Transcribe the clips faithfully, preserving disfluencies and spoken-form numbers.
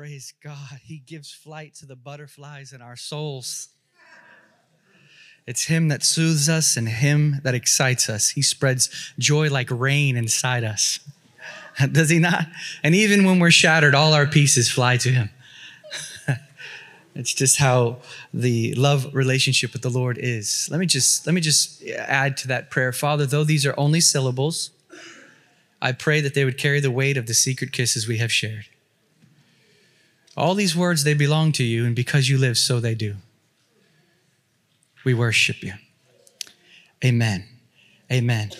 Praise God. He gives flight to the butterflies in our souls. It's Him that soothes us and Him that excites us. He spreads joy like rain inside us. Does He not? And even when we're shattered, all our pieces fly to Him. It's just how the love relationship with the Lord is. Let me just, let me just add to that prayer. Father, though these are only syllables, I pray that they would carry the weight of the secret kisses we have shared. All these words, they belong to You, and because You live, so they do. We worship You. Amen. Amen.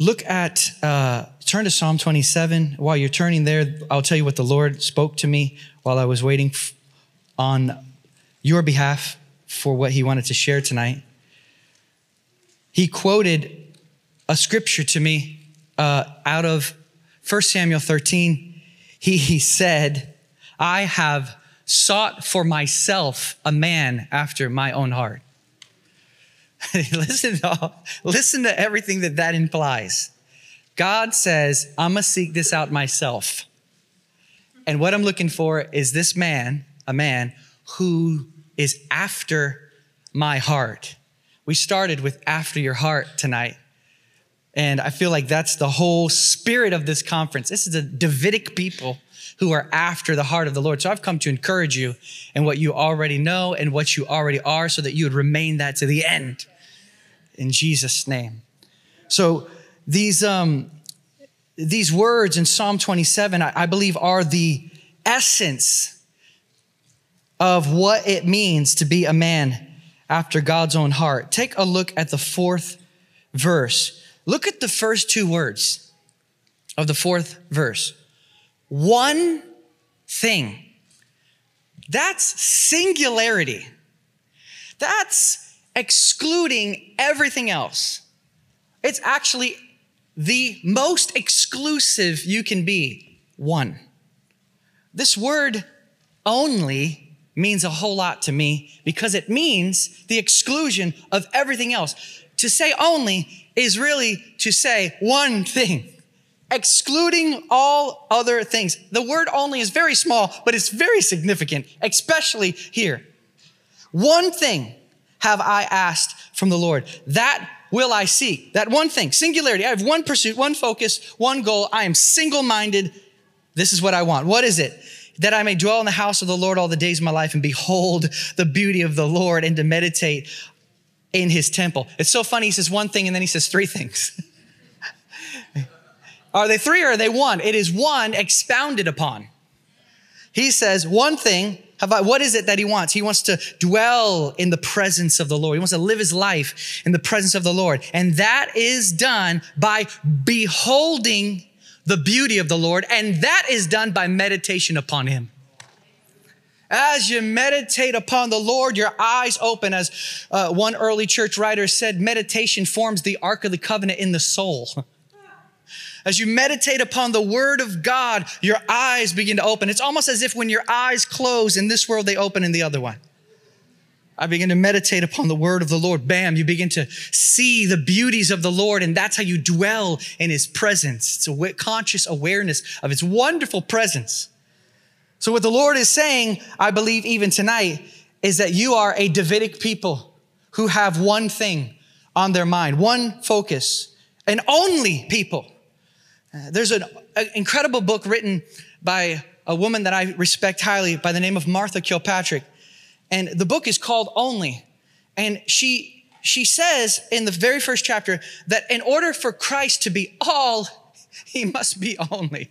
Look at, uh, turn to Psalm twenty-seven. While you're turning there, I'll tell you what the Lord spoke to me while I was waiting f- on your behalf for what He wanted to share tonight. He quoted a scripture to me uh, out of First Samuel thirteen. He, he said, I have sought for myself a man after my own heart. listen, to all, listen to everything that that implies. God says, I'm going to seek this out myself. And what I'm looking for is this man, a man who is after my heart. We started with after your heart tonight. And I feel like that's the whole spirit of this conference. This is a Davidic people who are after the heart of the Lord. So I've come to encourage you in what you already know and what you already are so that you would remain that to the end in Jesus' name. So these um, these words in Psalm twenty-seven, I, I believe, are the essence of what it means to be a man after God's own heart. Take a look at the fourth verse. Look at the first two words of the fourth verse. One thing. That's singularity. That's excluding everything else. It's actually the most exclusive you can be. One. This word only means a whole lot to me because it means the exclusion of everything else. To say only is really to say one thing, excluding all other things. The word only is very small, but it's very significant, especially here. One thing have I asked from the Lord, that will I seek. That one thing, singularity. I have one pursuit, one focus, one goal. I am single-minded. This is what I want. What is it? That I may dwell in the house of the Lord all the days of my life and behold the beauty of the Lord and to meditate in His temple. It's so funny. He says one thing and then He says three things. Are they three or are they one? It is one expounded upon. He says one thing. Have I, what is it that he wants? He wants to dwell in the presence of the Lord. He wants to live his life in the presence of the Lord. And that is done by beholding the beauty of the Lord. And that is done by meditation upon Him. As you meditate upon the Lord, your eyes open. As uh, one early church writer said, meditation forms the Ark of the Covenant in the soul. As you meditate upon the Word of God, your eyes begin to open. It's almost as if when your eyes close in this world, they open in the other one. I begin to meditate upon the Word of the Lord. Bam, you begin to see the beauties of the Lord, and that's how you dwell in His presence. It's a conscious awareness of His wonderful presence. So what the Lord is saying, I believe even tonight, is that you are a Davidic people who have one thing on their mind, one focus, and only people. Uh, there's an, an incredible book written by a woman that I respect highly by the name of Martha Kilpatrick. And the book is called Only. And she she says in the very first chapter that in order for Christ to be all, He must be only.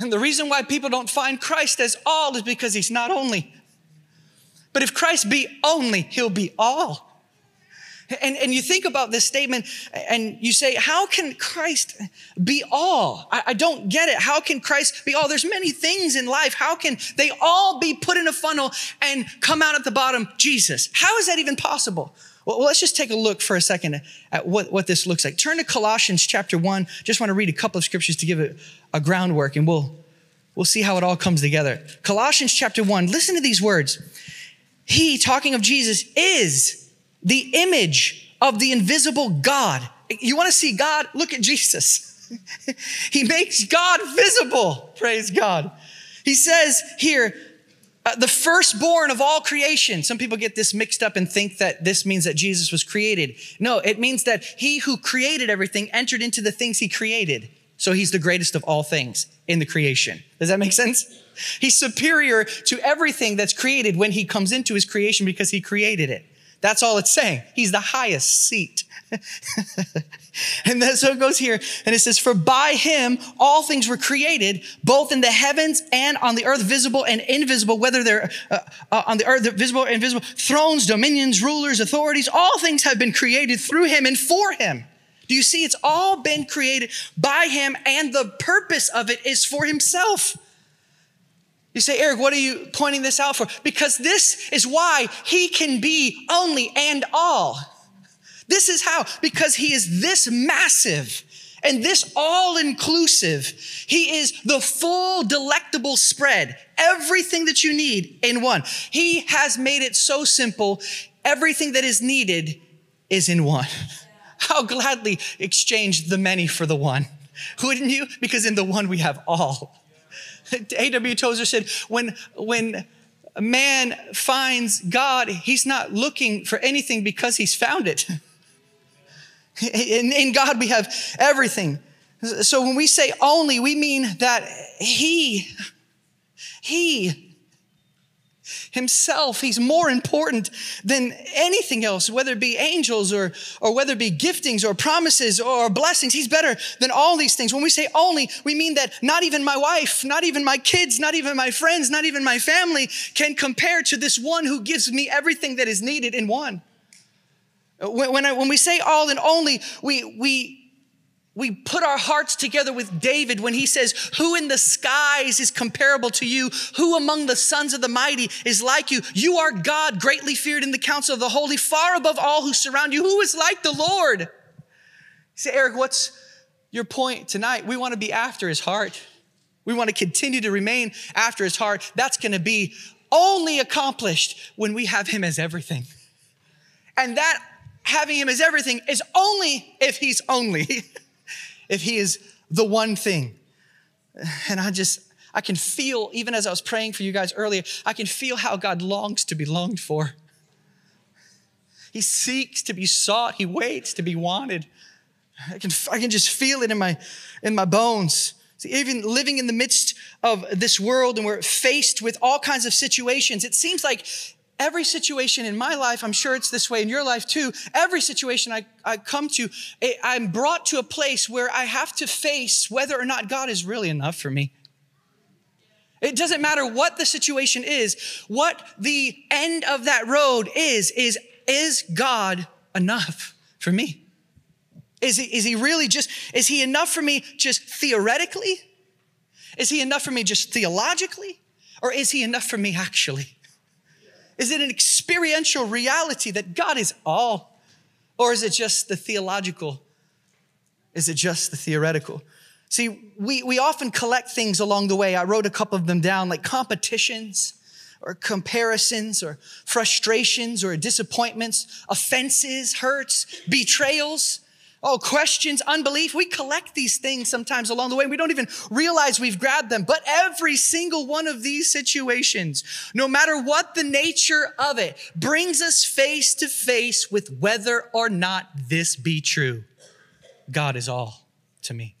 And the reason why people don't find Christ as all is because He's not only. But if Christ be only, He'll be all. And, and you think about this statement and you say, how can Christ be all? I, I don't get it. How can Christ be all? There's many things in life. How can they all be put in a funnel and come out at the bottom? Jesus. How is that even possible? Well, let's just take a look for a second at what, what this looks like. Turn to Colossians chapter one. Just want to read a couple of scriptures to give it a groundwork, and we'll, we'll see how it all comes together. Colossians chapter one, listen to these words. He, talking of Jesus, is the image of the invisible God. You want to see God? Look at Jesus. He makes God visible. Praise God. He says here, uh, the firstborn of all creation. Some people get this mixed up and think that this means that Jesus was created. No, it means that he who created everything entered into the things he created. So he's the greatest of all things in the creation. Does that make sense? He's superior to everything that's created when he comes into his creation because he created it. That's all it's saying. He's the highest seat. And then so it goes here and it says, for by him, all things were created, both in the heavens and on the earth, visible and invisible, whether they're uh, uh, on the earth, visible or invisible, thrones, dominions, rulers, authorities, all things have been created through him and for him. Do you see? It's all been created by him, and the purpose of it is for himself. You say, Eric, what are you pointing this out for? Because this is why he can be only and all. This is how, because he is this massive and this all-inclusive. He is the full delectable spread, everything that you need in one. He has made it so simple. Everything that is needed is in one. I'll gladly exchange the many for the one. Wouldn't you? Because in the one we have all. A W Tozer said, when, when man finds God, he's not looking for anything because he's found it. In, in God, we have everything. So when we say only, we mean that he, he himself, he's more important than anything else, whether it be angels or, or whether it be giftings or promises or blessings. He's better than all these things. When we say only, we mean that not even my wife, not even my kids, not even my friends, not even my family can compare to this one who gives me everything that is needed in one. When, when, I, when we say all and only, we, we, We put our hearts together with David when he says, who in the skies is comparable to you? Who among the sons of the mighty is like you? You are God, greatly feared in the council of the holy, far above all who surround you. Who is like the Lord? You say, Eric, what's your point tonight? We want to be after his heart. We want to continue to remain after his heart. That's going to be only accomplished when we have him as everything. And that having him as everything is only if he's only. If he is the one thing. And I just, I can feel, even as I was praying for you guys earlier, I can feel how God longs to be longed for. He seeks to be sought. He waits to be wanted. I can, I can just feel it in my, in my bones. See, even living in the midst of this world and we're faced with all kinds of situations, it seems like every situation in my life, I'm sure it's this way in your life too, every situation I, I come to, I'm brought to a place where I have to face whether or not God is really enough for me. It doesn't matter what the situation is, what the end of that road is, is, is God enough for me? Is he, is he really just, is he enough for me just theoretically? Is he enough for me just theologically? Or is he enough for me actually? Is it an experiential reality that God is all? Or is it just the theological? Is it just the theoretical? See, we, we often collect things along the way. I wrote a couple of them down, like competitions or comparisons or frustrations or disappointments, offenses, hurts, betrayals, oh, questions, unbelief. We collect these things sometimes along the way. We don't even realize we've grabbed them. But every single one of these situations, no matter what the nature of it, brings us face to face with whether or not this be true. God is all to me.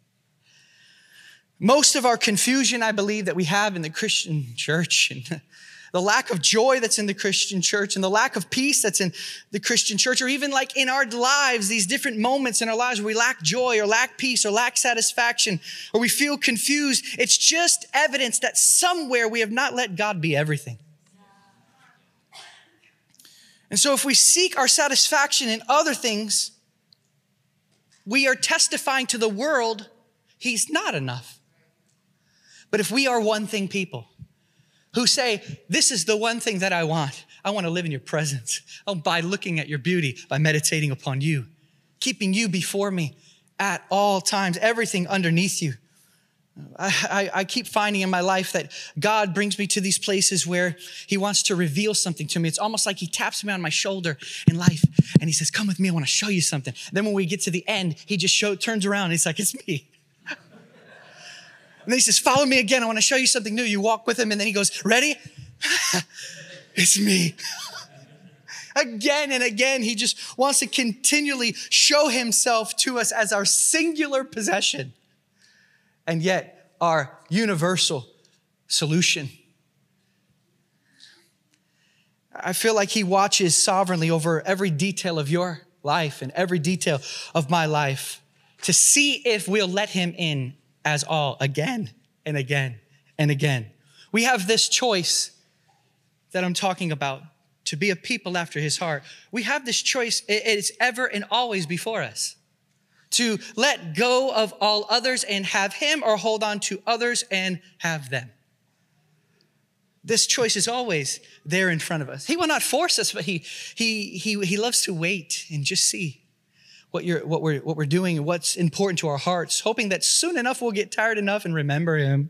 Most of our confusion, I believe, that we have in the Christian church and the lack of joy that's in the Christian church and the lack of peace that's in the Christian church, or even like in our lives, these different moments in our lives where we lack joy or lack peace or lack satisfaction, or we feel confused. It's just evidence that somewhere we have not let God be everything. And so if we seek our satisfaction in other things, we are testifying to the world, he's not enough. But if we are one thing people, who say, this is the one thing that I want. I want to live in your presence. Oh, by looking at your beauty, by meditating upon you, keeping you before me at all times, everything underneath you. I, I, I keep finding in my life that God brings me to these places where he wants to reveal something to me. It's almost like he taps me on my shoulder in life and he says, come with me, I want to show you something. Then when we get to the end, he just show, turns around and he's like, it's me. And then he says, follow me again. I want to show you something new. You walk with him, and then he goes, ready? It's me. Again and again, he just wants to continually show himself to us as our singular possession, and yet our universal solution. I feel like he watches sovereignly over every detail of your life and every detail of my life to see if we'll let him in as all again and again and again. We have this choice that I'm talking about, to be a people after his heart. We have this choice. It's ever and always before us to let go of all others and have him, or hold on to others and have them. This choice is always there in front of us. He will not force us, but he, he, he, he loves to wait and just see what you're, what we're, what we're doing and what's important to our hearts, hoping that soon enough we'll get tired enough and remember him.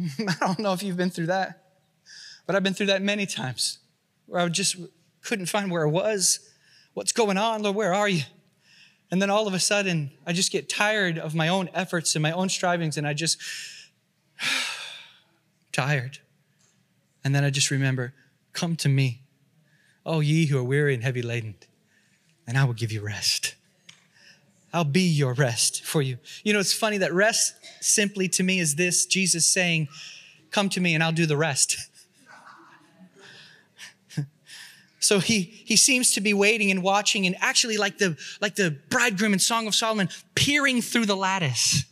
I don't know if you've been through that, but I've been through that many times where I just couldn't find where I was. What's going on, Lord? Where are you? And then all of a sudden, I just get tired of my own efforts and my own strivings, and I just, tired. And then I just remember, come to me, oh, ye who are weary and heavy laden, and I will give you rest. I'll be your rest for you. You know, it's funny that rest simply to me is this, Jesus saying, come to me and I'll do the rest. So he he seems to be waiting and watching, and actually like the like the bridegroom in Song of Solomon, peering through the lattice,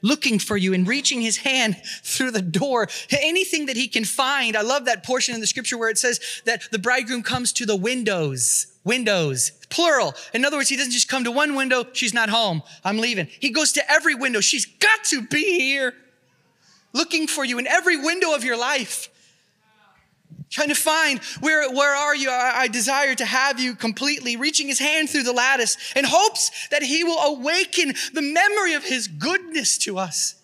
looking for you and reaching his hand through the door, anything that he can find. I love that portion in the scripture where it says that the bridegroom comes to the windows, windows, plural. In other words, he doesn't just come to one window. She's not home. I'm leaving. He goes to every window. She's got to be here, looking for you in every window of your life. Trying to find, where, where are you? I, I desire to have you completely. Reaching his hand through the lattice in hopes that he will awaken the memory of his goodness to us.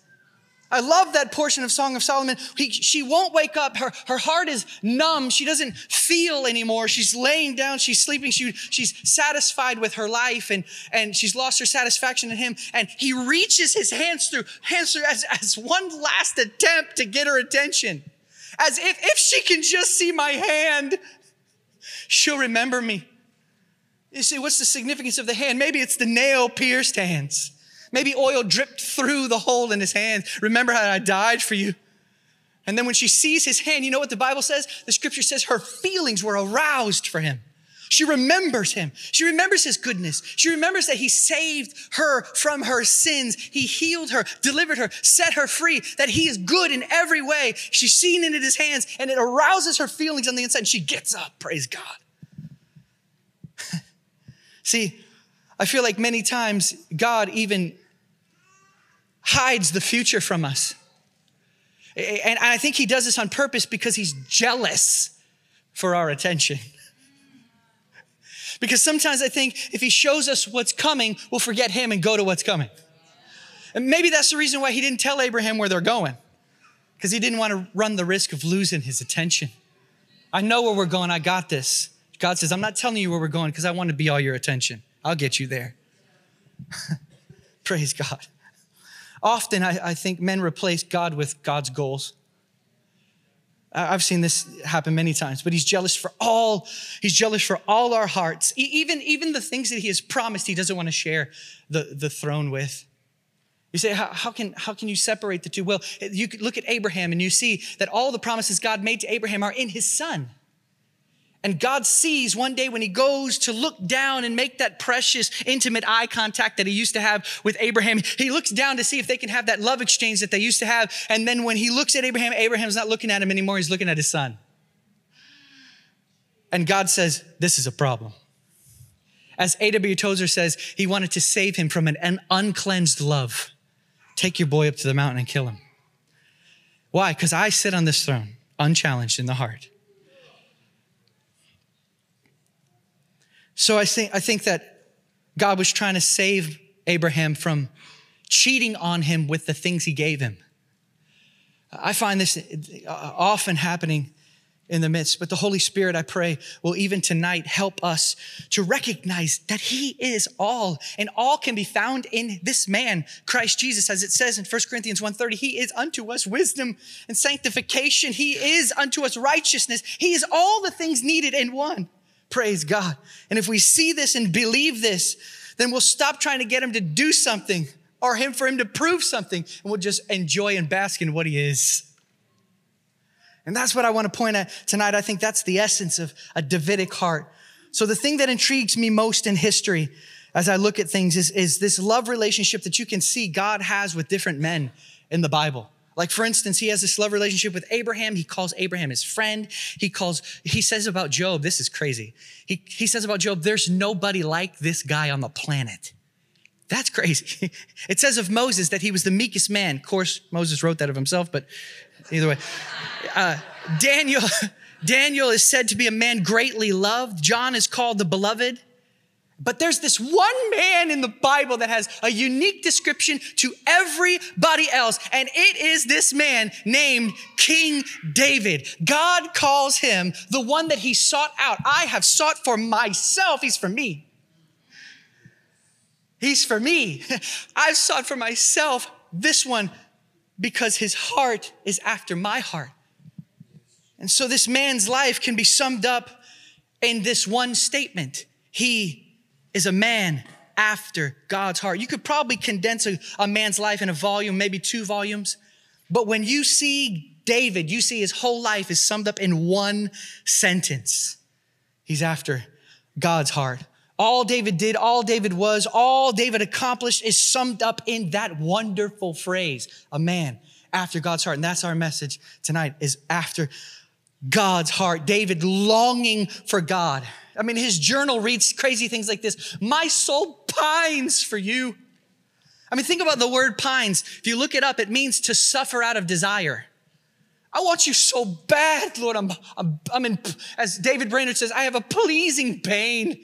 I love that portion of Song of Solomon. He, she won't wake up. Her, her heart is numb. She doesn't feel anymore. She's laying down. She's sleeping. She, she's satisfied with her life, and, and she's lost her satisfaction in him. And he reaches his hands through, hands through as, as one last attempt to get her attention. As if, if she can just see my hand, she'll remember me. You see, what's the significance of the hand? Maybe it's the nail-pierced hands. Maybe oil dripped through the hole in his hand. Remember how I died for you. And then when she sees his hand, you know what the Bible says? The scripture says her feelings were aroused for him. She remembers him. She remembers his goodness. She remembers that he saved her from her sins. He healed her, delivered her, set her free, that he is good in every way. She's seen it in his hands, and it arouses her feelings on the inside, and she gets up. Praise God. See, I feel like many times God even hides the future from us. And I think he does this on purpose because he's jealous for our attention. Because sometimes I think if he shows us what's coming, we'll forget him and go to what's coming. And maybe that's the reason why he didn't tell Abraham where they're going, because he didn't want to run the risk of losing his attention. I know where we're going. I got this. God says, I'm not telling you where we're going because I want to be all your attention. I'll get you there. Praise God. Often I, I think men replace God with God's goals. I've seen this happen many times, but he's jealous for all, he's jealous for all our hearts. Even, even the things that he has promised, he doesn't want to share the, the throne with. You say, how, how can, how can you separate the two? Well, you could look at Abraham and you see that all the promises God made to Abraham are in his son. And God sees one day when he goes to look down and make that precious, intimate eye contact that he used to have with Abraham. He looks down to see if they can have that love exchange that they used to have. And then when he looks at Abraham, Abraham's not looking at him anymore. He's looking at his son. And God says, this is a problem. As A W Tozer says, he wanted to save him from an un- uncleansed love. Take your boy up to the mountain and kill him. Why? Because I sit on this throne, unchallenged in the heart. So I think, I think that God was trying to save Abraham from cheating on him with the things he gave him. I find this often happening in the midst. But the Holy Spirit, I pray, will even tonight help us to recognize that he is all, and all can be found in this man, Christ Jesus, as it says in First Corinthians one thirty, he is unto us wisdom and sanctification. He is unto us righteousness. He is all the things needed in one. Praise God. And if we see this and believe this, then we'll stop trying to get him to do something or him for him to prove something. And we'll just enjoy and bask in what he is. And that's what I want to point at tonight. I think that's the essence of a Davidic heart. So the thing that intrigues me most in history as I look at things is, is this love relationship that you can see God has with different men in the Bible. Like, for instance, he has this love relationship with Abraham. He calls Abraham his friend. He calls, he says about Job, this is crazy. He, he says about Job, there's nobody like this guy on the planet. That's crazy. It says of Moses that he was the meekest man. Of course, Moses wrote that of himself, but either way. Uh, Daniel, Daniel is said to be a man greatly loved. John is called the beloved. But there's this one man in the Bible that has a unique description to everybody else. And it is this man named King David. God calls him the one that he sought out. I have sought for myself. He's for me. He's for me. I've sought for myself this one because his heart is after my heart. And so this man's life can be summed up in this one statement. He is a man after God's heart. You could probably condense a, a man's life in a volume, maybe two volumes. But when you see David, you see his whole life is summed up in one sentence. He's after God's heart. All David did, all David was, all David accomplished is summed up in that wonderful phrase, a man after God's heart. And that's our message tonight, is after God's heart. David longing for God. I mean, his journal reads crazy things like this. My soul pines for you. I mean, think about the word pines. If you look it up, it means to suffer out of desire. I want you so bad, Lord. I'm, I'm, I'm in, as David Brainerd says, I have a pleasing pain.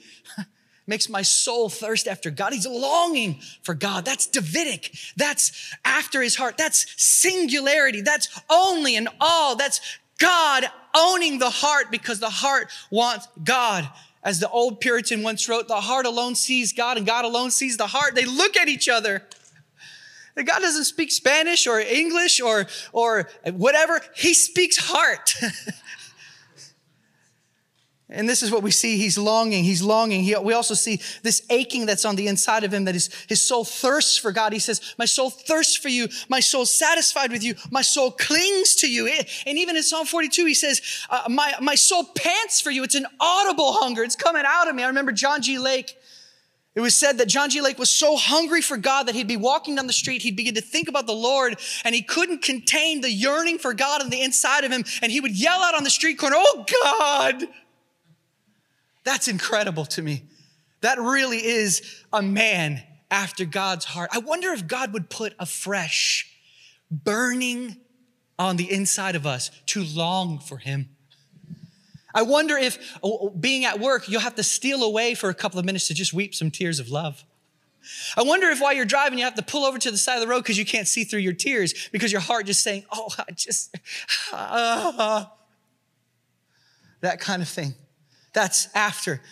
Makes my soul thirst after God. He's longing for God. That's Davidic. That's after his heart. That's singularity. That's only and all. That's God owning the heart, because the heart wants God. As the old Puritan once wrote, the heart alone sees God and God alone sees the heart. They look at each other. And God doesn't speak Spanish or English or, or whatever. He speaks heart. And this is what we see. He's longing. He's longing. He, we also see this aching that's on the inside of him, that his, his soul thirsts for God. He says, my soul thirsts for you. My soul's satisfied with you. My soul clings to you. It, and even in Psalm forty-two, he says, uh, my, my soul pants for you. It's an audible hunger. It's coming out of me. I remember John G. Lake. It was said that John G. Lake was so hungry for God that he'd be walking down the street, he'd begin to think about the Lord, and he couldn't contain the yearning for God on the inside of him, and he would yell out on the street corner, oh, God. That's incredible to me. That really is a man after God's heart. I wonder if God would put a fresh burning on the inside of us to long for him. I wonder if being at work, you'll have to steal away for a couple of minutes to just weep some tears of love. I wonder if while you're driving, you have to pull over to the side of the road because you can't see through your tears, because your heart just saying, oh, I just, uh, that kind of thing. That's after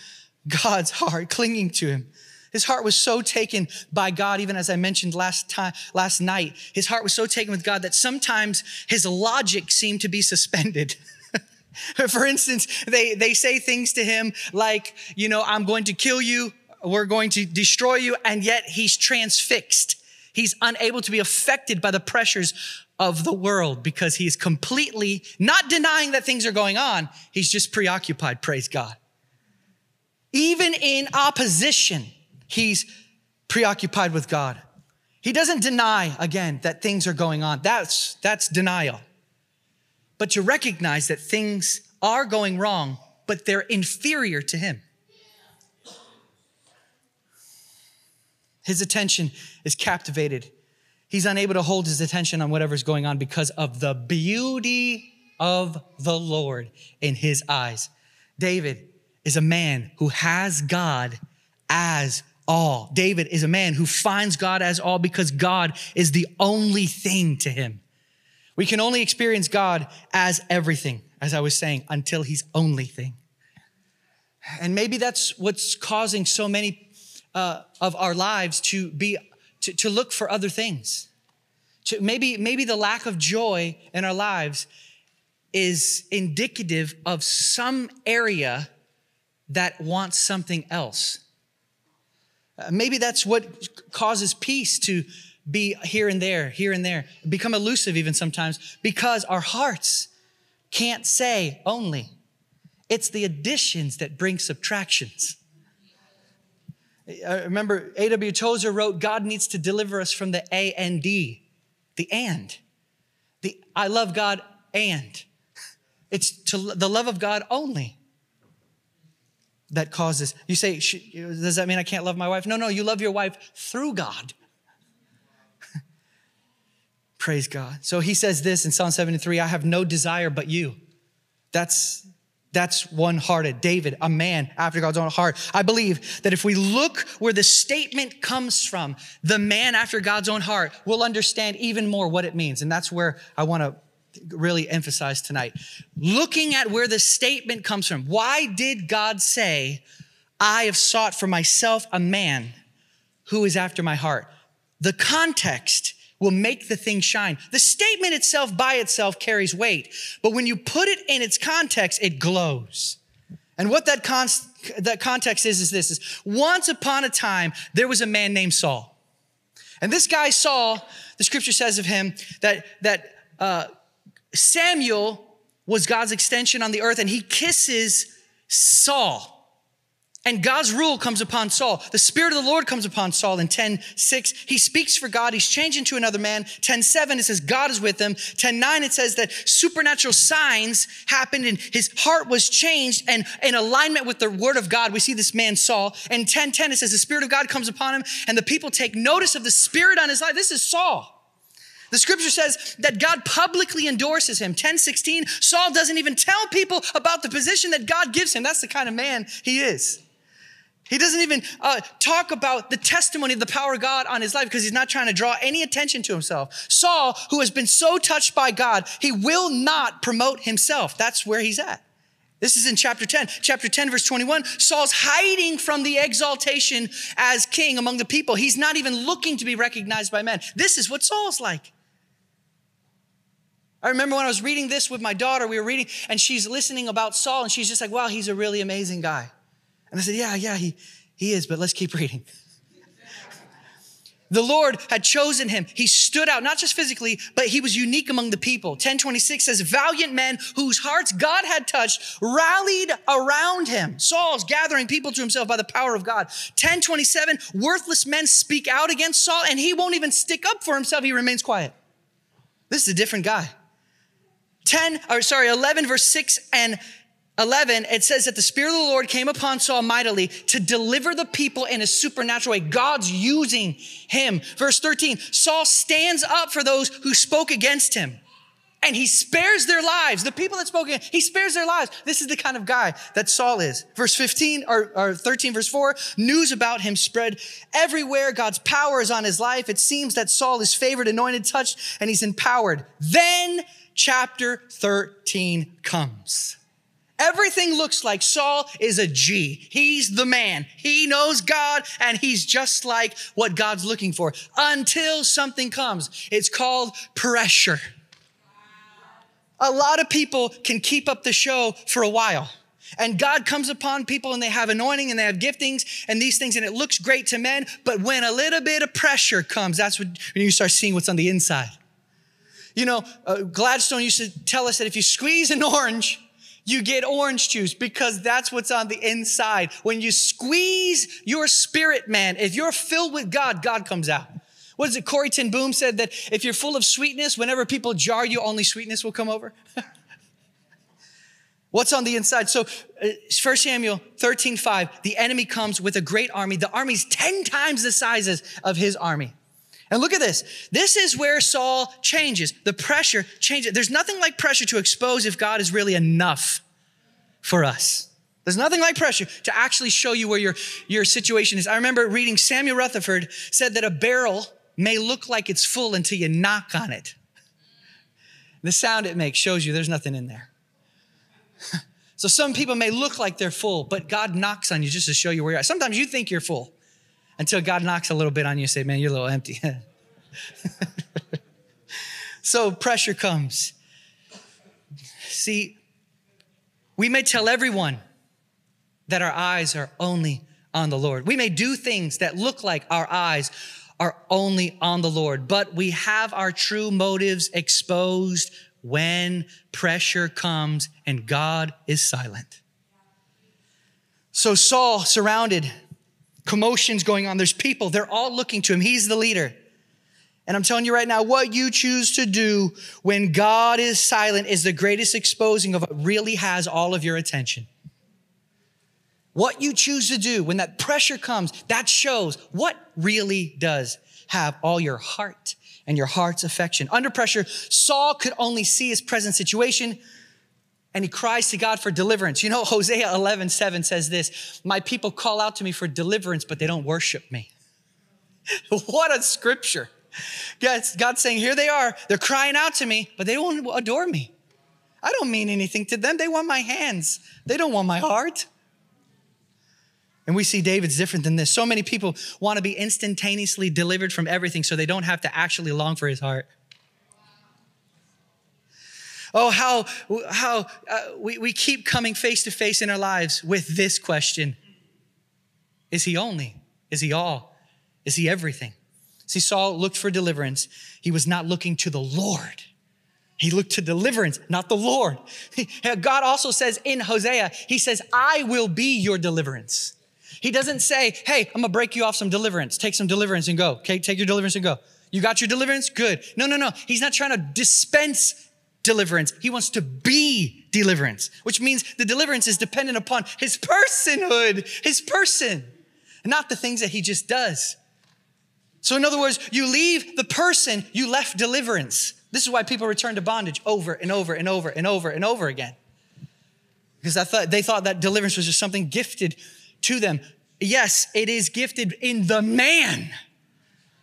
God's heart, clinging to him. His heart was so taken by God, even as I mentioned last time, last night, his heart was so taken with God that sometimes his logic seemed to be suspended. For instance, they, they say things to him like, you know, I'm going to kill you, we're going to destroy you, and yet he's transfixed. He's unable to be affected by the pressures of the world, because he's completely not denying that things are going on. He's just preoccupied, praise God. Even in opposition, he's preoccupied with God. He doesn't deny, again, that things are going on. That's, that's denial. But to recognize that things are going wrong, but they're inferior to him. His attention is captivated. He's unable to hold his attention on whatever's going on because of the beauty of the Lord in his eyes. David is a man who has God as all. David is a man who finds God as all, because God is the only thing to him. We can only experience God as everything. as I was saying, until He's only thing. And maybe that's what's causing so many uh, of our lives to be to, to look for other things. To maybe maybe the lack of joy in our lives is indicative of some area that wants something else. Uh, maybe that's what causes peace to be here and there, here and there, become elusive even sometimes, because our hearts can't say only. It's the additions that bring subtractions. I remember A W Tozer wrote, God needs to deliver us from the A and D, the and. The I love God and. It's to the love of God only that causes. You say, does that mean I can't love my wife? No, no, you love your wife through God. Praise God. So He says this in Psalm seventy-three, I have no desire but you. That's... That's one-hearted. David, a man after God's own heart. I believe that if we look where the statement comes from, the man after God's own heart, we'll understand even more what it means. And that's where I want to really emphasize tonight. Looking at where the statement comes from. Why did God say, I have sought for myself a man who is after my heart? The context will make the thing shine. The statement itself by itself carries weight, but when you put it in its context, it glows. And what that, con- that context is, is this, is once upon a time, there was a man named Saul. And this guy Saul, the scripture says of him that, that uh, Samuel was God's extension on the earth, and he kisses Saul. And God's rule comes upon Saul. The Spirit of the Lord comes upon Saul in ten six. He speaks for God. He's changed into another man. ten seven, it says God is with him. ten nine, it says that supernatural signs happened and his heart was changed and in alignment with the word of God. We see this man Saul. And ten ten, it says the Spirit of God comes upon him and the people take notice of the Spirit on his life. This is Saul. The scripture says that God publicly endorses him. ten sixteen, Saul doesn't even tell people about the position that God gives him. That's the kind of man he is. He doesn't even uh, talk about the testimony of the power of God on his life because he's not trying to draw any attention to himself. Saul, who has been so touched by God, he will not promote himself. That's where he's at. This is in chapter ten. Chapter ten, verse twenty-one, Saul's hiding from the exaltation as king among the people. He's not even looking to be recognized by men. This is what Saul's like. I remember when I was reading this with my daughter, we were reading, and she's listening about Saul, and she's just like, wow, he's a really amazing guy. And I said, yeah, yeah, he, he is, but let's keep reading. The Lord had chosen him. He stood out, not just physically, but he was unique among the people. ten twenty-six says, valiant men whose hearts God had touched rallied around him. Saul's gathering people to himself by the power of God. ten twenty-seven, worthless men speak out against Saul, and he won't even stick up for himself. He remains quiet. This is a different guy. ten, or sorry, eleven, verse six and eleven, it says that the Spirit of the Lord came upon Saul mightily to deliver the people in a supernatural way. God's using him. Verse thirteen, Saul stands up for those who spoke against him and he spares their lives. The people that spoke against him, he spares their lives. This is the kind of guy that Saul is. Verse fifteen or, or thirteen, verse four, news about him spread everywhere. God's power is on his life. It seems that Saul is favored, anointed, touched, and he's empowered. Then chapter thirteen comes. Everything looks like Saul is a G. He's the man. He knows God, and he's just like what God's looking for. Until something comes. It's called pressure. A lot of people can keep up the show for a while. And God comes upon people, and they have anointing, and they have giftings, and these things, and it looks great to men. But when a little bit of pressure comes, that's when you start seeing what's on the inside. You know, uh, Gladstone used to tell us that if you squeeze an orange, you get orange juice because that's what's on the inside. When you squeeze your spirit, man, if you're filled with God, God comes out. What is it? Corrie ten Boom said that if you're full of sweetness, whenever people jar you, only sweetness will come over. What's on the inside? So uh, First Samuel thirteen five, the enemy comes with a great army. The army's ten times the sizes of his army. And look at this. This is where Saul changes. The pressure changes. There's nothing like pressure to expose if God is really enough for us. There's nothing like pressure to actually show you where your, your situation is. I remember reading Samuel Rutherford said that a barrel may look like it's full until you knock on it. The sound it makes shows you there's nothing in there. So some people may look like they're full, but God knocks on you just to show you where you are. Sometimes you think you're full until God knocks a little bit on you and say, man, you're a little empty. So pressure comes. See, we may tell everyone that our eyes are only on the Lord. We may do things that look like our eyes are only on the Lord, but we have our true motives exposed when pressure comes and God is silent. So Saul surrounded, commotion's going on. There's people, they're all looking to him. He's the leader. And I'm telling you right now, what you choose to do when God is silent is the greatest exposing of what really has all of your attention. What you choose to do when that pressure comes, that shows what really does have all your heart and your heart's affection. Under pressure, Saul could only see his present situation, and he cries to God for deliverance. You know, Hosea eleven seven says this, my people call out to me for deliverance, but they don't worship me. What a scripture. God's saying, here they are. They're crying out to me, but they don't adore me. I don't mean anything to them. They want my hands. They don't want my heart. And we see David's different than this. So many people want to be instantaneously delivered from everything so they don't have to actually long for his heart. Oh, how how uh, we, we keep coming face to face in our lives with this question. Is he only? Is he all? Is he everything? See, Saul looked for deliverance. He was not looking to the Lord. He looked to deliverance, not the Lord. God also says in Hosea, he says, I will be your deliverance. He doesn't say, hey, I'm gonna break you off some deliverance. Take some deliverance and go. Okay, take your deliverance and go. You got your deliverance? Good. No, no, no. He's not trying to dispense deliverance. He wants to be deliverance, which means the deliverance is dependent upon his personhood, his person, not the things that he just does. So in other words, you leave the person, you left deliverance. This is why people return to bondage over and over and over and over and over again. Because I thought they thought that deliverance was just something gifted to them. Yes, it is gifted in the man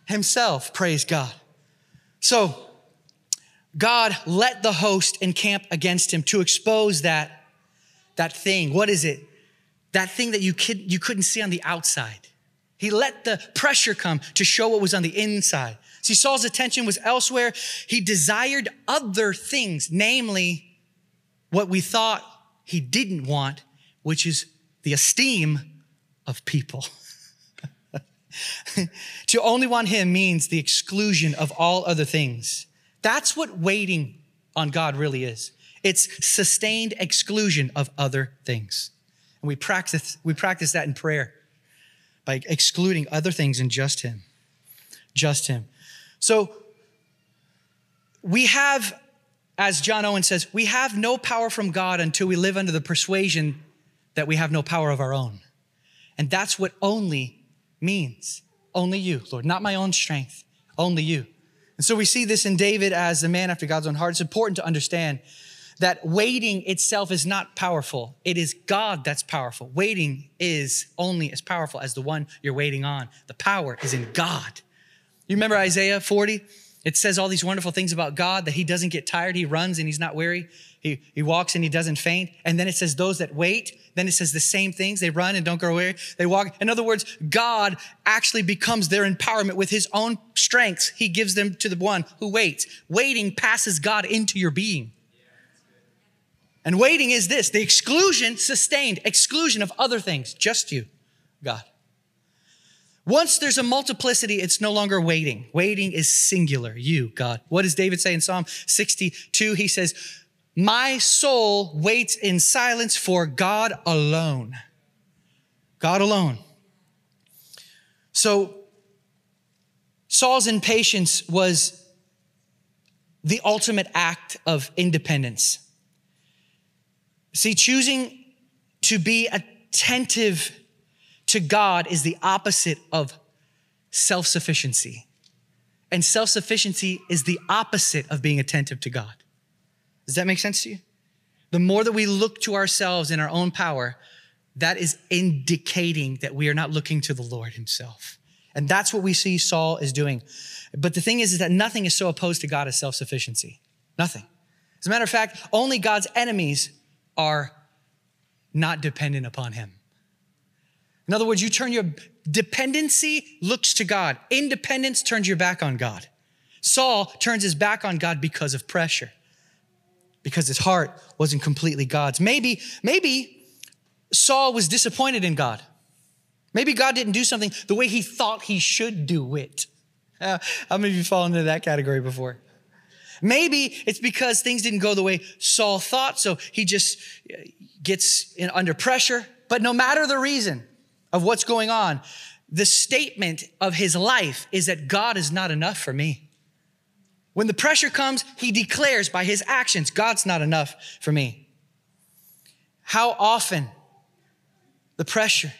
himself, praise God. So God let the host encamp against him to expose that, that thing. What is it? That thing that you, could, you couldn't see on the outside. He let the pressure come to show what was on the inside. See, Saul's attention was elsewhere. He desired other things, namely what we thought he didn't want, which is the esteem of people. To only want him means the exclusion of all other things. That's what waiting on God really is. It's sustained exclusion of other things. And we practice, we practice that in prayer, by excluding other things and just him, just him. So we have, as John Owen says, we have no power from God until we live under the persuasion that we have no power of our own. And that's what only means. Only you, Lord, not my own strength, only you. And so we see this in David as the man after God's own heart. It's important to understand that waiting itself is not powerful. It is God that's powerful. Waiting is only as powerful as the one you're waiting on. The power is in God. You remember Isaiah forty? It says all these wonderful things about God, that he doesn't get tired. He runs and he's not weary. He, he walks and he doesn't faint. And then it says those that wait. Then it says the same things. They run and don't grow weary. They walk. In other words, God actually becomes their empowerment with his own strengths. He gives them to the one who waits. Waiting passes God into your being. And waiting is this, the exclusion, sustained exclusion of other things, just you, God. Once there's a multiplicity, it's no longer waiting. Waiting is singular, you, God. What does David say in Psalm sixty-two? He says, my soul waits in silence for God alone. God alone. So Saul's impatience was the ultimate act of independence. See, choosing to be attentive to God is the opposite of self-sufficiency. And self-sufficiency is the opposite of being attentive to God. Does that make sense to you? The more that we look to ourselves in our own power, that is indicating that we are not looking to the Lord himself. And that's what we see Saul is doing. But the thing is, is that nothing is so opposed to God as self-sufficiency. Nothing. As a matter of fact, only God's enemies are not dependent upon him. In other words, you turn your dependency looks to God. Independence turns your back on God. Saul turns his back on God because of pressure, because his heart wasn't completely God's. Maybe, maybe Saul was disappointed in God. Maybe God didn't do something the way he thought he should do it. Uh, how many of you fallen into that category before? Maybe it's because things didn't go the way Saul thought, so he just gets in, under pressure. But no matter the reason of what's going on, the statement of his life is that God is not enough for me. When the pressure comes, he declares by his actions, God's not enough for me. How often the pressure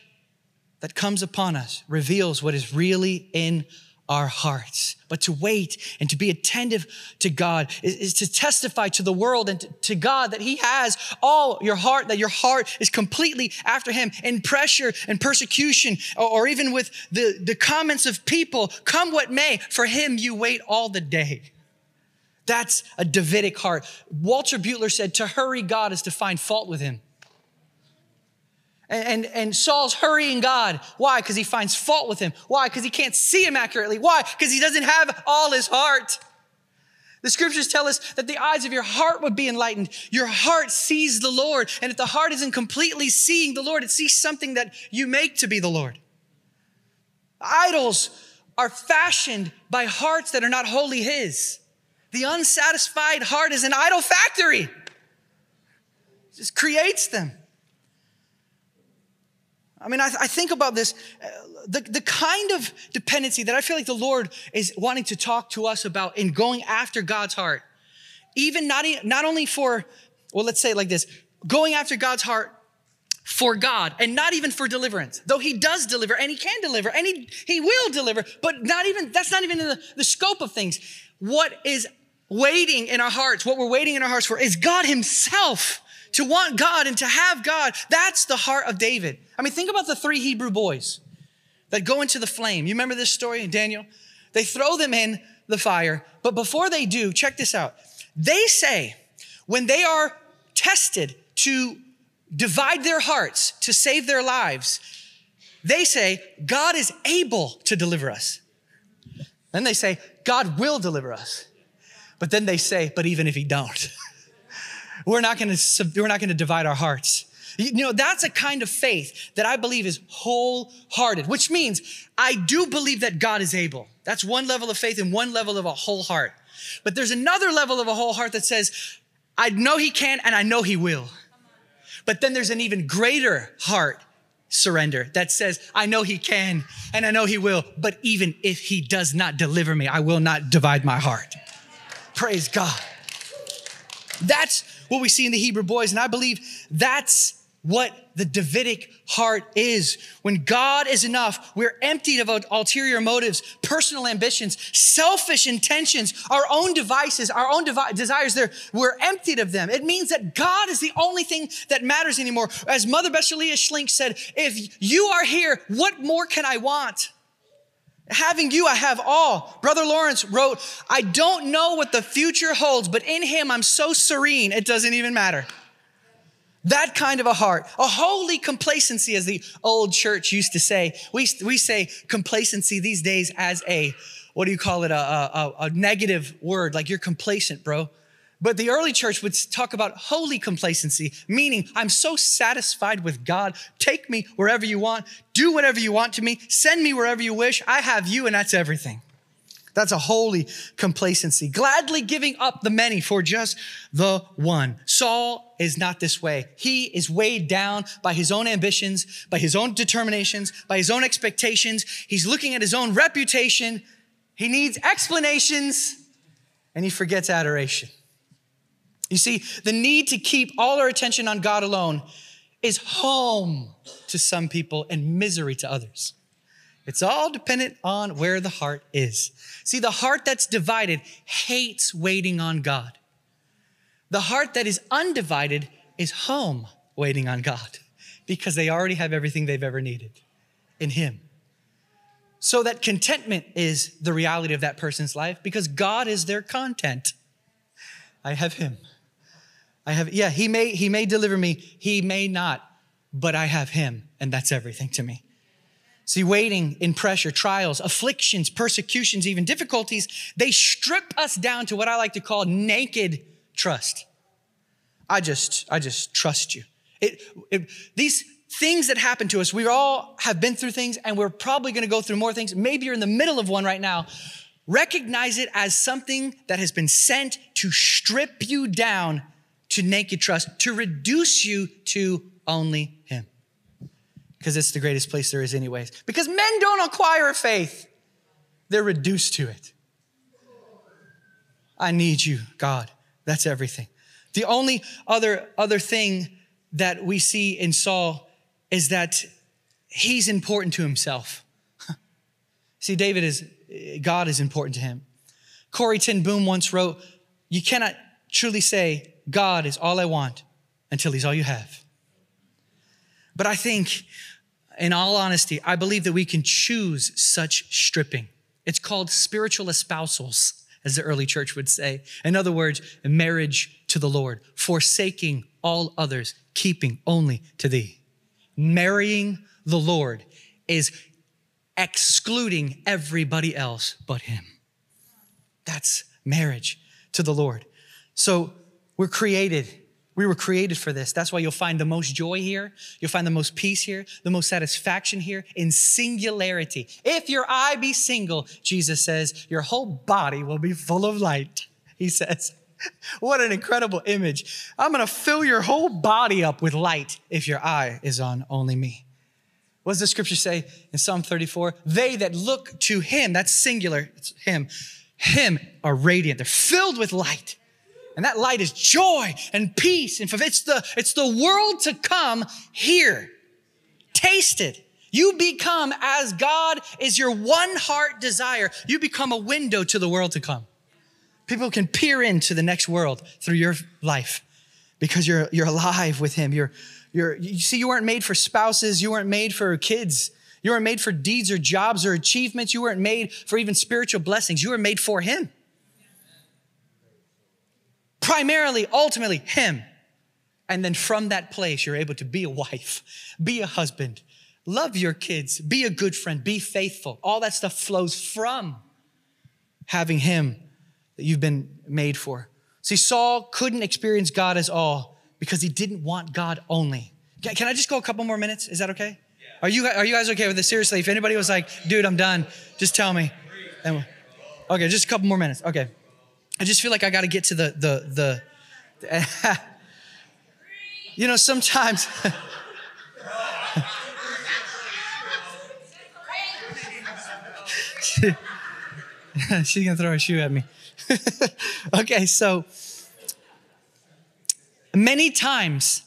that comes upon us reveals what is really in our hearts. But to wait and to be attentive to God is, is to testify to the world and to, to God that he has all your heart, that your heart is completely after him. In pressure and persecution, or, or even with the, the comments of people, come what may, for him you wait all the day. That's a Davidic heart. Walter Butler said, to hurry God is to find fault with him. And, and, and Saul's hurrying God. Why? Because he finds fault with him. Why? Because he can't see him accurately. Why? Because he doesn't have all his heart. The scriptures tell us that the eyes of your heart would be enlightened. Your heart sees the Lord. And if the heart isn't completely seeing the Lord, it sees something that you make to be the Lord. Idols are fashioned by hearts that are not wholly his. The unsatisfied heart is an idol factory. It just creates them. I mean, I, th- I think about this, uh, the, the kind of dependency that I feel like the Lord is wanting to talk to us about in going after God's heart. Even not, e- not only for, well, let's say it like this, going after God's heart for God and not even for deliverance, though he does deliver and he can deliver and he, he will deliver, but not even, that's not even in the, the scope of things. What is waiting in our hearts, what we're waiting in our hearts for is God himself. To want God and to have God, that's the heart of David. I mean, think about the three Hebrew boys that go into the flame. You remember this story in Daniel? They throw them in the fire, but before they do, check this out. They say, when they are tested to divide their hearts, to save their lives, they say, God is able to deliver us. Then they say, God will deliver us. But then they say, but even if he don't. We're not going to we're not going to divide our hearts. You know, that's a kind of faith that I believe is wholehearted, which means I do believe that God is able. That's one level of faith and one level of a whole heart. But there's another level of a whole heart that says, I know he can and I know he will. But then there's an even greater heart surrender that says, I know he can and I know he will. But even if he does not deliver me, I will not divide my heart. Praise God. That's what we see in the Hebrew boys. And I believe that's what the Davidic heart is. When God is enough, we're emptied of ulterior motives, personal ambitions, selfish intentions, our own devices, our own devi- desires. We're emptied of them. It means that God is the only thing that matters anymore. As Mother Besselia Schlink said, if you are here, what more can I want? Having you, I have all. Brother Lawrence wrote, I don't know what the future holds, but in him, I'm so serene, it doesn't even matter. That kind of a heart, a holy complacency, as the old church used to say. We, we say complacency these days as a, what do you call it? A, a, a negative word, like you're complacent, bro. But the early church would talk about holy complacency, meaning I'm so satisfied with God. Take me wherever you want. Do whatever you want to me. Send me wherever you wish. I have you and that's everything. That's a holy complacency. Gladly giving up the many for just the one. Saul is not this way. He is weighed down by his own ambitions, by his own determinations, by his own expectations. He's looking at his own reputation. He needs explanations and he forgets adoration. You see, the need to keep all our attention on God alone is home to some people and misery to others. It's all dependent on where the heart is. See, the heart that's divided hates waiting on God. The heart that is undivided is home waiting on God because they already have everything they've ever needed in him. So that contentment is the reality of that person's life because God is their content. I have him. I have, yeah, he may, he may deliver me. He may not. but I have him, and that's everything to me. See, waiting in pressure, trials, afflictions, persecutions, even difficulties, they strip us down to what I like to call naked trust. I just, I just trust you. It, it, these things that happen to us, we all have been through things, and we're probably gonna go through more things. Maybe you're in the middle of one right now. Recognize it as something that has been sent to strip you down to naked trust, to reduce you to only him. Because it's the greatest place there is anyways. Because men don't acquire faith. They're reduced to it. I need you, God. That's everything. The only other, other thing that we see in Saul is that he's important to himself. See, David is, God is important to him. Corrie ten Boom once wrote, "You cannot truly say God is all I want until he's all you have." But I think, in all honesty, I believe that we can choose such stripping. It's called spiritual espousals, as the early church would say. In other words, marriage to the Lord, forsaking all others, keeping only to thee. Marrying the Lord is excluding everybody else but him. That's marriage to the Lord. So we're created We were created for this. That's why you'll find the most joy here. You'll find the most peace here, the most satisfaction here in singularity. If your eye be single, Jesus says, your whole body will be full of light. He says, what an incredible image. I'm gonna fill your whole body up with light if your eye is on only me. What does the scripture say in Psalm thirty-four? They that look to him, that's singular, it's him, him are radiant. They're filled with light. And that light is joy and peace. And it's the, it's the world to come here. Taste it. You become, as God is your one heart desire, you become a window to the world to come. People can peer into the next world through your life because you're, you're alive with him. You're, you're, you see, you weren't made for spouses. You weren't made for kids. You weren't made for deeds or jobs or achievements. You weren't made for even spiritual blessings. You were made for him. Primarily, ultimately, him. And then from that place, you're able to be a wife, be a husband, love your kids, be a good friend, be faithful. All that stuff flows from having him that you've been made for. See, Saul couldn't experience God as all because he didn't want God only. Can I just go a couple more minutes? Is that okay? Yeah. Are you, are you guys okay with this? Seriously, if anybody was like, dude, I'm done, just tell me. Okay, just a couple more minutes. Okay. I just feel like I got to get to the, the, the, you know, sometimes, she, she's going to throw her shoe at me. Okay. So many times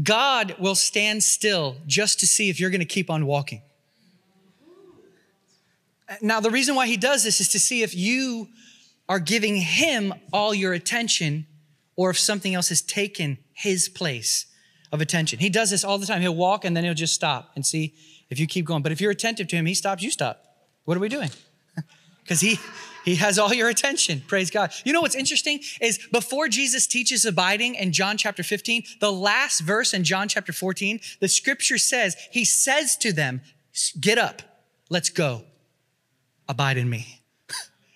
God will stand still just to see if you're going to keep on walking. Now, the reason why he does this is to see if you are giving him all your attention or if something else has taken his place of attention. He does this all the time. He'll walk and then he'll just stop and see if you keep going. But if you're attentive to him, he stops, you stop. What are we doing? Because he, he has all your attention. Praise God. You know what's interesting is before Jesus teaches abiding in John chapter fifteen, the last verse in John chapter fourteen, the scripture says, he says to them, get up, let's go, abide in me.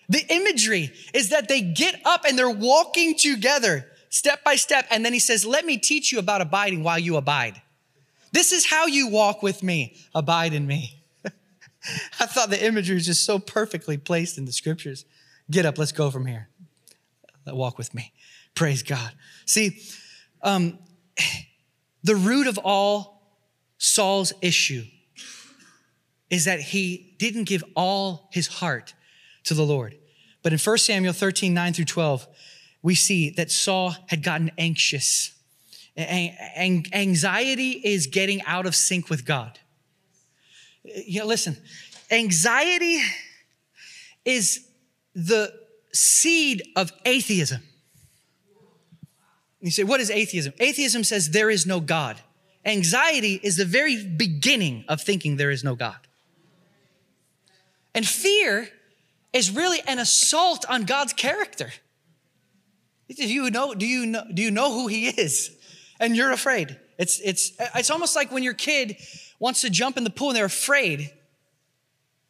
The imagery is that they get up and they're walking together step by step. And then he says, let me teach you about abiding while you abide. This is how you walk with me. Abide in me. I thought the imagery was just so perfectly placed in the scriptures. Get up. Let's go from here. Walk with me. Praise God. See, um, the root of all Saul's issue is that he didn't give all his heart to the Lord. But in First Samuel thirteen, nine through twelve, we see that Saul had gotten anxious. Anxiety is getting out of sync with God. You know, listen, anxiety is the seed of atheism. You say, what is atheism? Atheism says there is no God. Anxiety is the very beginning of thinking there is no God. And fear is really an assault on God's character. Do you know, do you know, do you know who he is? And you're afraid. It's, it's, it's almost like when your kid wants to jump in the pool and they're afraid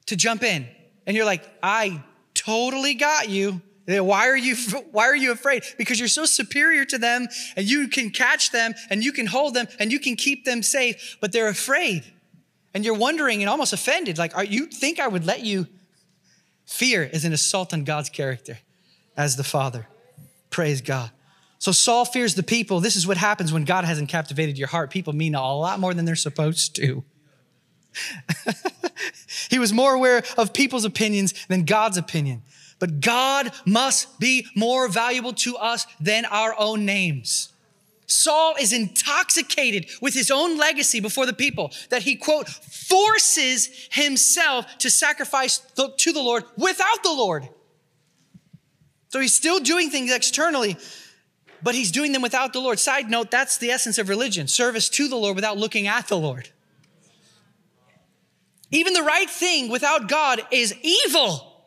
to jump in. And you're like, I totally got you. Why are you, why are you afraid? Because you're so superior to them and you can catch them and you can hold them and you can keep them safe, but they're afraid. And you're wondering and almost offended. Like, are you think I would let you? Fear is an assault on God's character as the Father. Praise God. So Saul fears the people. This is what happens when God hasn't captivated your heart. People mean a lot more than they're supposed to. He was more aware of people's opinions than God's opinion. But God must be more valuable to us than our own names. Saul is intoxicated with his own legacy before the people that he, quote, forces himself to sacrifice to the Lord without the Lord. So he's still doing things externally, but he's doing them without the Lord. Side note, that's the essence of religion, service to the Lord without looking at the Lord. Even the right thing without God is evil.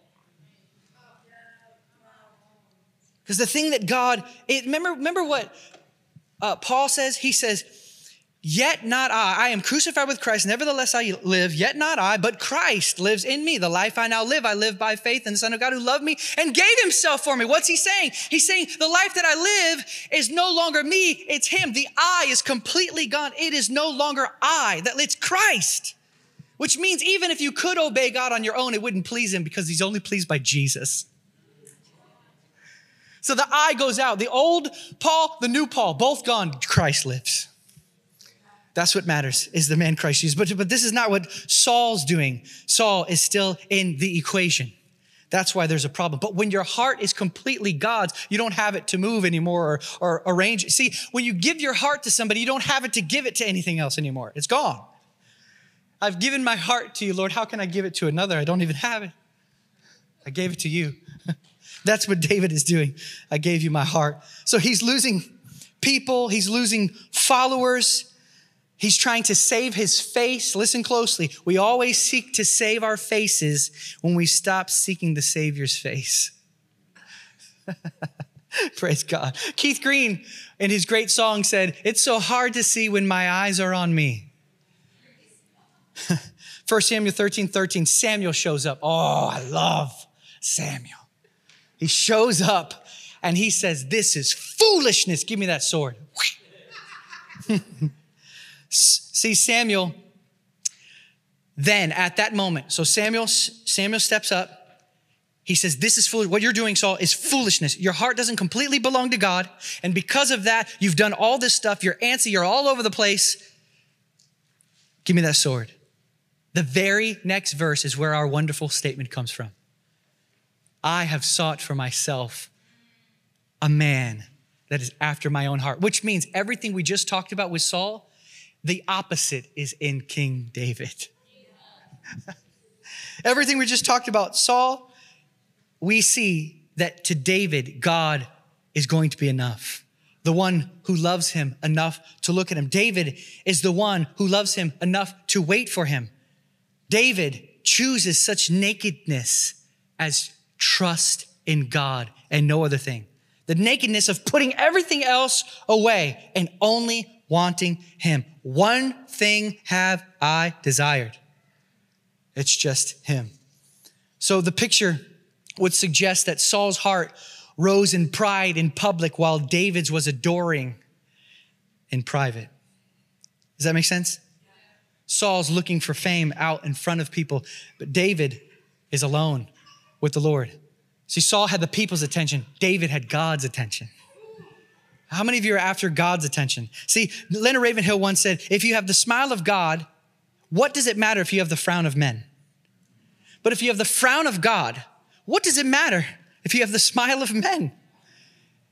Because the thing that God, it, remember, remember what uh, Paul says? He says, yet not I, I am crucified with Christ, nevertheless I live, yet not I, but Christ lives in me. The life I now live, I live by faith in the Son of God who loved me and gave himself for me. What's he saying? He's saying the life that I live is no longer me, it's him. The I is completely gone. It is no longer I, that it's Christ. Which means even if you could obey God on your own, it wouldn't please him because he's only pleased by Jesus. So the I goes out. The old Paul, the new Paul, both gone. Christ lives. That's what matters, is the man Christ Jesus. But, but this is not what Saul's doing. Saul is still in the equation. That's why there's a problem. But when your heart is completely God's, you don't have it to move anymore or, or arrange. See, when you give your heart to somebody, you don't have it to give it to anything else anymore. It's gone. I've given my heart to you, Lord. How can I give it to another? I don't even have it. I gave it to you. That's what David is doing. I gave you my heart. So he's losing people. He's losing followers. He's trying to save his face. Listen closely. We always seek to save our faces when we stop seeking the Savior's face. Praise God. Keith Green, in his great song, said, "It's so hard to see when my eyes are on me." First Samuel thirteen, thirteen, Samuel shows up. Oh, I love Samuel. He shows up and he says, this is foolishness. Give me that sword. See, Samuel, then at that moment, so Samuel, Samuel steps up. He says, this is foolish. What you're doing, Saul, is foolishness. Your heart doesn't completely belong to God. And because of that, you've done all this stuff. You're antsy. You're all over the place. Give me that sword. The very next verse is where our wonderful statement comes from. I have sought for myself a man that is after my own heart, which means everything we just talked about with Saul, the opposite is in King David. Everything we just talked about, Saul, we see that to David, God is going to be enough. The one who loves him enough to look at him. David is the one who loves him enough to wait for him. David chooses such nakedness as trust in God and no other thing. The nakedness of putting everything else away and only wanting him. One thing have I desired. It's just him. So the picture would suggest that Saul's heart rose in pride in public while David's was adoring in private. Does that make sense? Yeah. Saul's looking for fame out in front of people, but David is alone with the Lord. See, Saul had the people's attention. David had God's attention. How many of you are after God's attention? See, Leonard Ravenhill once said, if you have the smile of God, what does it matter if you have the frown of men? But if you have the frown of God, what does it matter if you have the smile of men?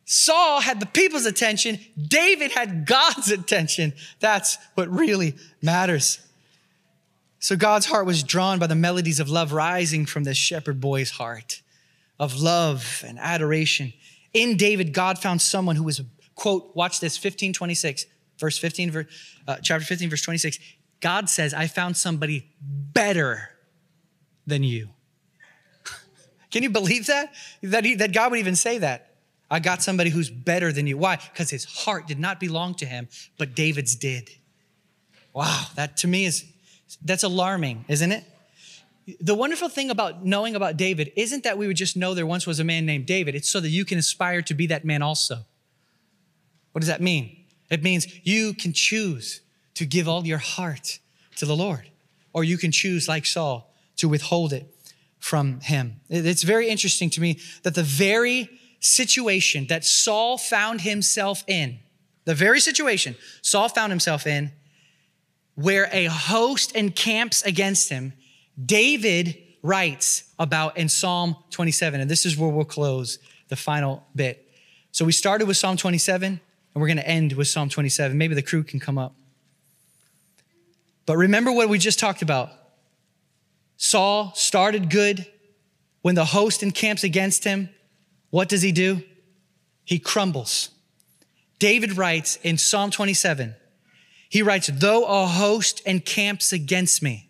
Saul had the people's attention. David had God's attention. That's what really matters. So God's heart was drawn by the melodies of love rising from this shepherd boy's heart, of love and adoration. In David, God found someone who was, quote, watch this, fifteen, twenty-six, verse fifteen, uh, chapter fifteen, verse twenty-six. God says, I found somebody better than you. Can you believe that? That, he, that God would even say that. I got somebody who's better than you. Why? Because his heart did not belong to him, but David's did. Wow, that to me is, that's alarming, isn't it? The wonderful thing about knowing about David isn't that we would just know there once was a man named David. It's so that you can aspire to be that man also. What does that mean? It means you can choose to give all your heart to the Lord, or you can choose, like Saul, to withhold it from him. It's very interesting to me that the very situation that Saul found himself in, the very situation Saul found himself in, where a host encamps against him, David writes about in Psalm twenty-seven, and this is where we'll close the final bit. So we started with Psalm twenty-seven, and we're going to end with Psalm twenty-seven. Maybe the crew can come up. But remember what we just talked about. Saul started good. When the host encamps against him, what does he do? He crumbles. David writes in Psalm twenty-seven, he writes, "Though a host encamps against me,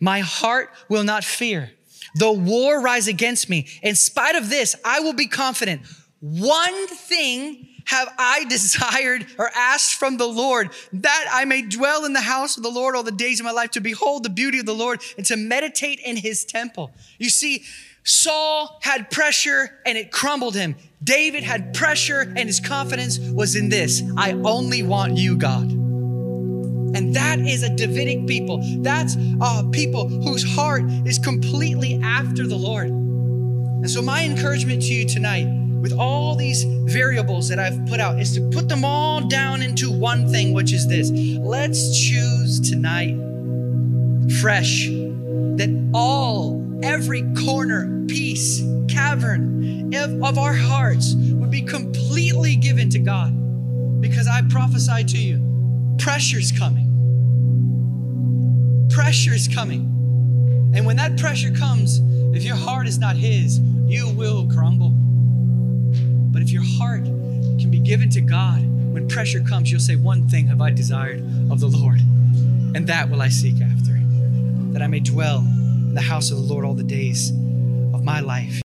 my heart will not fear. Though war rise against me, in spite of this, I will be confident. One thing have I desired or asked from the Lord, that I may dwell in the house of the Lord all the days of my life, to behold the beauty of the Lord and to meditate in his temple." You see, Saul had pressure and it crumbled him. David had pressure and his confidence was in this: I only want you, God. And that is a Davidic people. That's a people whose heart is completely after the Lord. And so my encouragement to you tonight, with all these variables that I've put out, is to put them all down into one thing, which is this. Let's choose tonight fresh that all, every corner, piece, cavern of our hearts would be completely given to God. Because I prophesy to you, pressure's coming. Pressure's coming. And when that pressure comes, if your heart is not his, you will crumble. But if your heart can be given to God, when pressure comes, you'll say, "One thing have I desired of the Lord, and that will I seek after, that I may dwell in the house of the Lord all the days of my life."